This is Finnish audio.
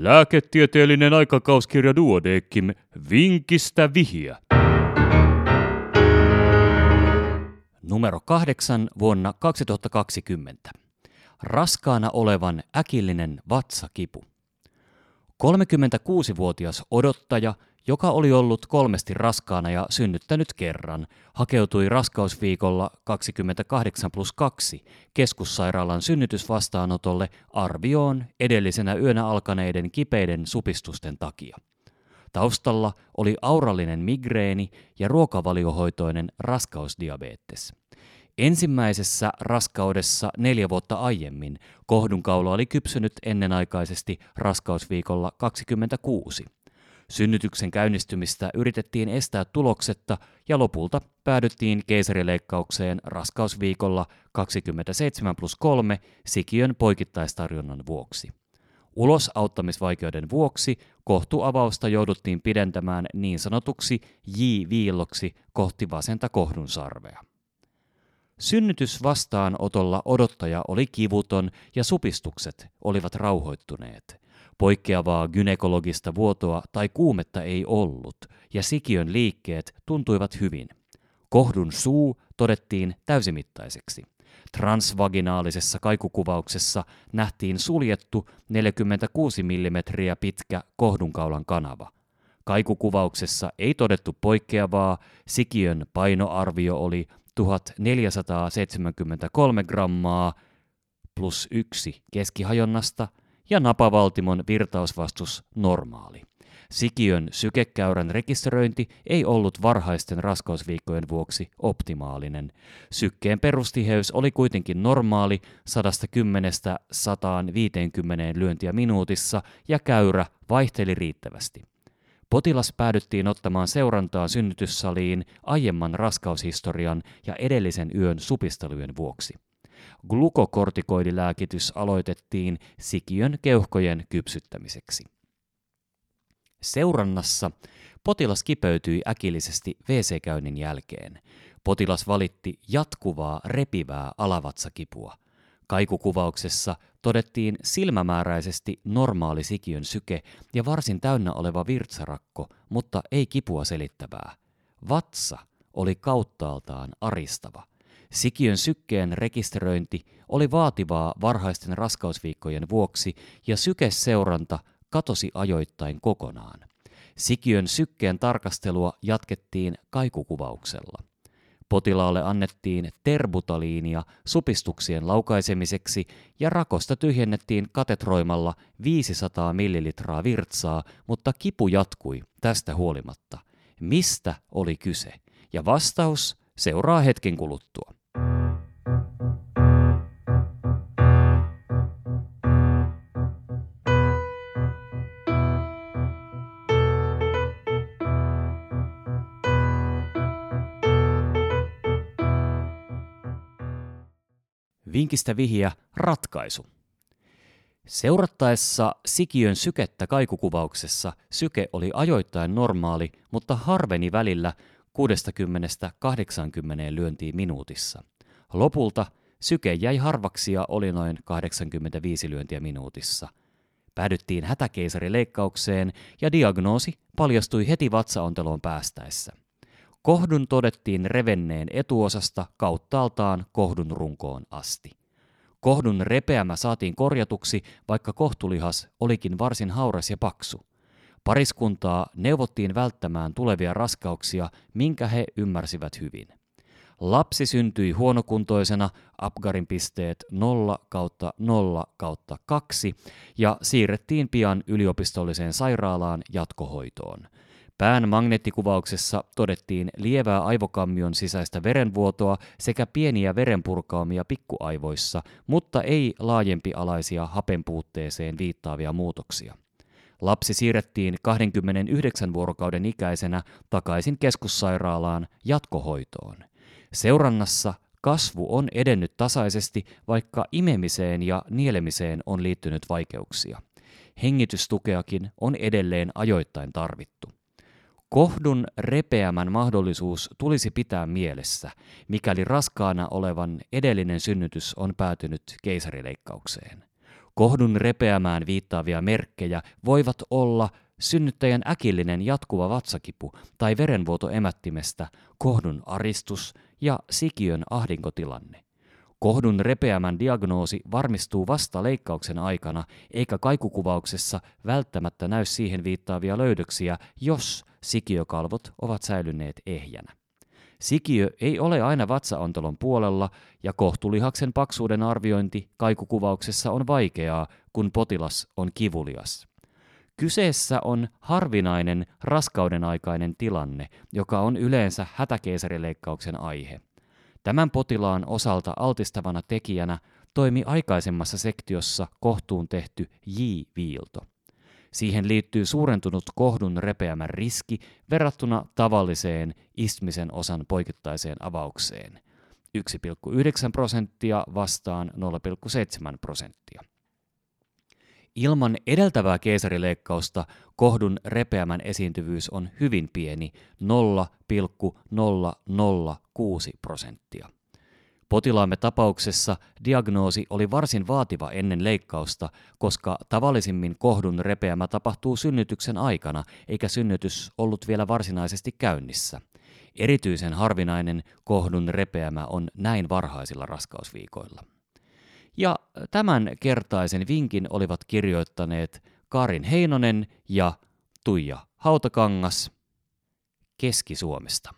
Lääketieteellinen aikakauskirja Duodecim, vinkistä vihiä. Numero 8 vuonna 2020. Raskaana olevan äkillinen vatsakipu. 36-vuotias odottaja, joka oli ollut 3 raskaana ja synnyttänyt kerran, hakeutui raskausviikolla 28+2 keskussairaalan synnytysvastaanotolle arvioon edellisenä yönä alkaneiden kipeiden supistusten takia. Taustalla oli aurallinen migreeni ja ruokavaliohoitoinen raskausdiabetes. Ensimmäisessä raskaudessa 4 vuotta aiemmin kohdunkaulo oli kypsynyt ennenaikaisesti raskausviikolla 26. Synnytyksen käynnistymistä yritettiin estää tuloksetta ja lopulta päädyttiin keisarileikkaukseen raskausviikolla 27+3 sikiön poikittaistarjonnan vuoksi. Ulosauttamisvaikeuden vuoksi kohtuavausta jouduttiin pidentämään niin sanotuksi J-viilloksi kohti vasenta kohdun sarvea. Synnytysvastaanotolla odottaja oli kivuton ja supistukset olivat rauhoittuneet. Poikkeavaa gynekologista vuotoa tai kuumetta ei ollut, ja sikiön liikkeet tuntuivat hyvin. Kohdun suu todettiin täysimittaiseksi. Transvaginaalisessa kaikukuvauksessa nähtiin suljettu 46 mm pitkä kohdunkaulan kanava. Kaikukuvauksessa ei todettu poikkeavaa, sikiön painoarvio oli 1473 grammaa plus 1 keskihajonnasta ja napavaltimon virtausvastus normaali. Sikiön sykekäyrän rekisteröinti ei ollut varhaisten raskausviikkojen vuoksi optimaalinen. Sykkeen perustiheys oli kuitenkin normaali 110–150 lyöntiä minuutissa ja käyrä vaihteli riittävästi. Potilas päädyttiin ottamaan seurantaa synnytyssaliin aiemman raskaushistorian ja edellisen yön supistelujen vuoksi. Glukokortikoidilääkitys aloitettiin sikiön keuhkojen kypsyttämiseksi. Seurannassa potilas kipeytyi äkillisesti WC-käynnin jälkeen. Potilas valitti jatkuvaa repivää alavatsakipua. Kaikukuvauksessa todettiin silmämääräisesti normaali sikiön syke ja varsin täynnä oleva virtsarakko, mutta ei kipua selittävää. Vatsa oli kauttaaltaan aristava. Sikiön sykkeen rekisteröinti oli vaativaa varhaisten raskausviikkojen vuoksi ja sykeseuranta katosi ajoittain kokonaan. Sikiön sykkeen tarkastelua jatkettiin kaikukuvauksella. Potilaalle annettiin terbutaliinia supistuksien laukaisemiseksi ja rakosta tyhjennettiin katetroimalla 500 millilitraa virtsaa, mutta kipu jatkui tästä huolimatta. Mistä oli kyse? Ja vastaus seuraa hetken kuluttua. Vinkistä vihiä ratkaisu. Seurattaessa sikiön sykettä kaikukuvauksessa syke oli ajoittain normaali, mutta harveni välillä 60–80 lyöntiin minuutissa. Lopulta syke jäi harvaksi ja oli noin 85 lyöntiä minuutissa. Päädyttiin hätäkeisarileikkaukseen ja diagnoosi paljastui heti vatsaonteloon päästäessä. Kohdun todettiin revenneen etuosasta kauttaaltaan kohdun runkoon asti. Kohdun repeämä saatiin korjatuksi, vaikka kohtulihas olikin varsin hauras ja paksu. Pariskuntaa neuvottiin välttämään tulevia raskauksia, minkä he ymmärsivät hyvin. Lapsi syntyi huonokuntoisena Apgarin pisteet 0/0/2 ja siirrettiin pian yliopistolliseen sairaalaan jatkohoitoon. Pään magneettikuvauksessa todettiin lievää aivokammion sisäistä verenvuotoa sekä pieniä verenpurkaumia pikkuaivoissa, mutta ei laajempialaisia hapenpuutteeseen viittaavia muutoksia. Lapsi siirrettiin 29 vuorokauden ikäisenä takaisin keskussairaalaan jatkohoitoon. Seurannassa kasvu on edennyt tasaisesti, vaikka imemiseen ja nielemiseen on liittynyt vaikeuksia. Hengitystukeakin on edelleen ajoittain tarvittu. Kohdun repeämän mahdollisuus tulisi pitää mielessä, mikäli raskaana olevan edellinen synnytys on päätynyt keisarileikkaukseen. Kohdun repeämään viittaavia merkkejä voivat olla synnyttäjän äkillinen jatkuva vatsakipu tai verenvuoto emättimestä, kohdun aristus ja sikiön ahdinkotilanne. Kohdun repeämän diagnoosi varmistuu vasta leikkauksen aikana, eikä kaikukuvauksessa välttämättä näy siihen viittaavia löydöksiä, jos sikiökalvot ovat säilyneet ehjänä. Sikiö ei ole aina vatsaontelon puolella ja kohtulihaksen paksuuden arviointi kaikukuvauksessa on vaikeaa, kun potilas on kivulias. Kyseessä on harvinainen raskaudenaikainen tilanne, joka on yleensä hätäkeisarileikkauksen aihe. Tämän potilaan osalta altistavana tekijänä toimi aikaisemmassa sektiossa kohtuun tehty J-viilto. Siihen liittyy suurentunut kohdun repeämän riski verrattuna tavalliseen isthmisen osan poikittaiseen avaukseen. 1,9% vastaan 0,7%. Ilman edeltävää keisarileikkausta kohdun repeämän esiintyvyys on hyvin pieni, 0,006%. Potilaamme tapauksessa diagnoosi oli varsin vaativa ennen leikkausta, koska tavallisimmin kohdun repeämä tapahtuu synnytyksen aikana, eikä synnytys ollut vielä varsinaisesti käynnissä. Erityisen harvinainen kohdun repeämä on näin varhaisilla raskausviikoilla. Ja tämän kertaisen vinkin olivat kirjoittaneet Karin Heinonen ja Tuija Hautakangas Keski-Suomesta.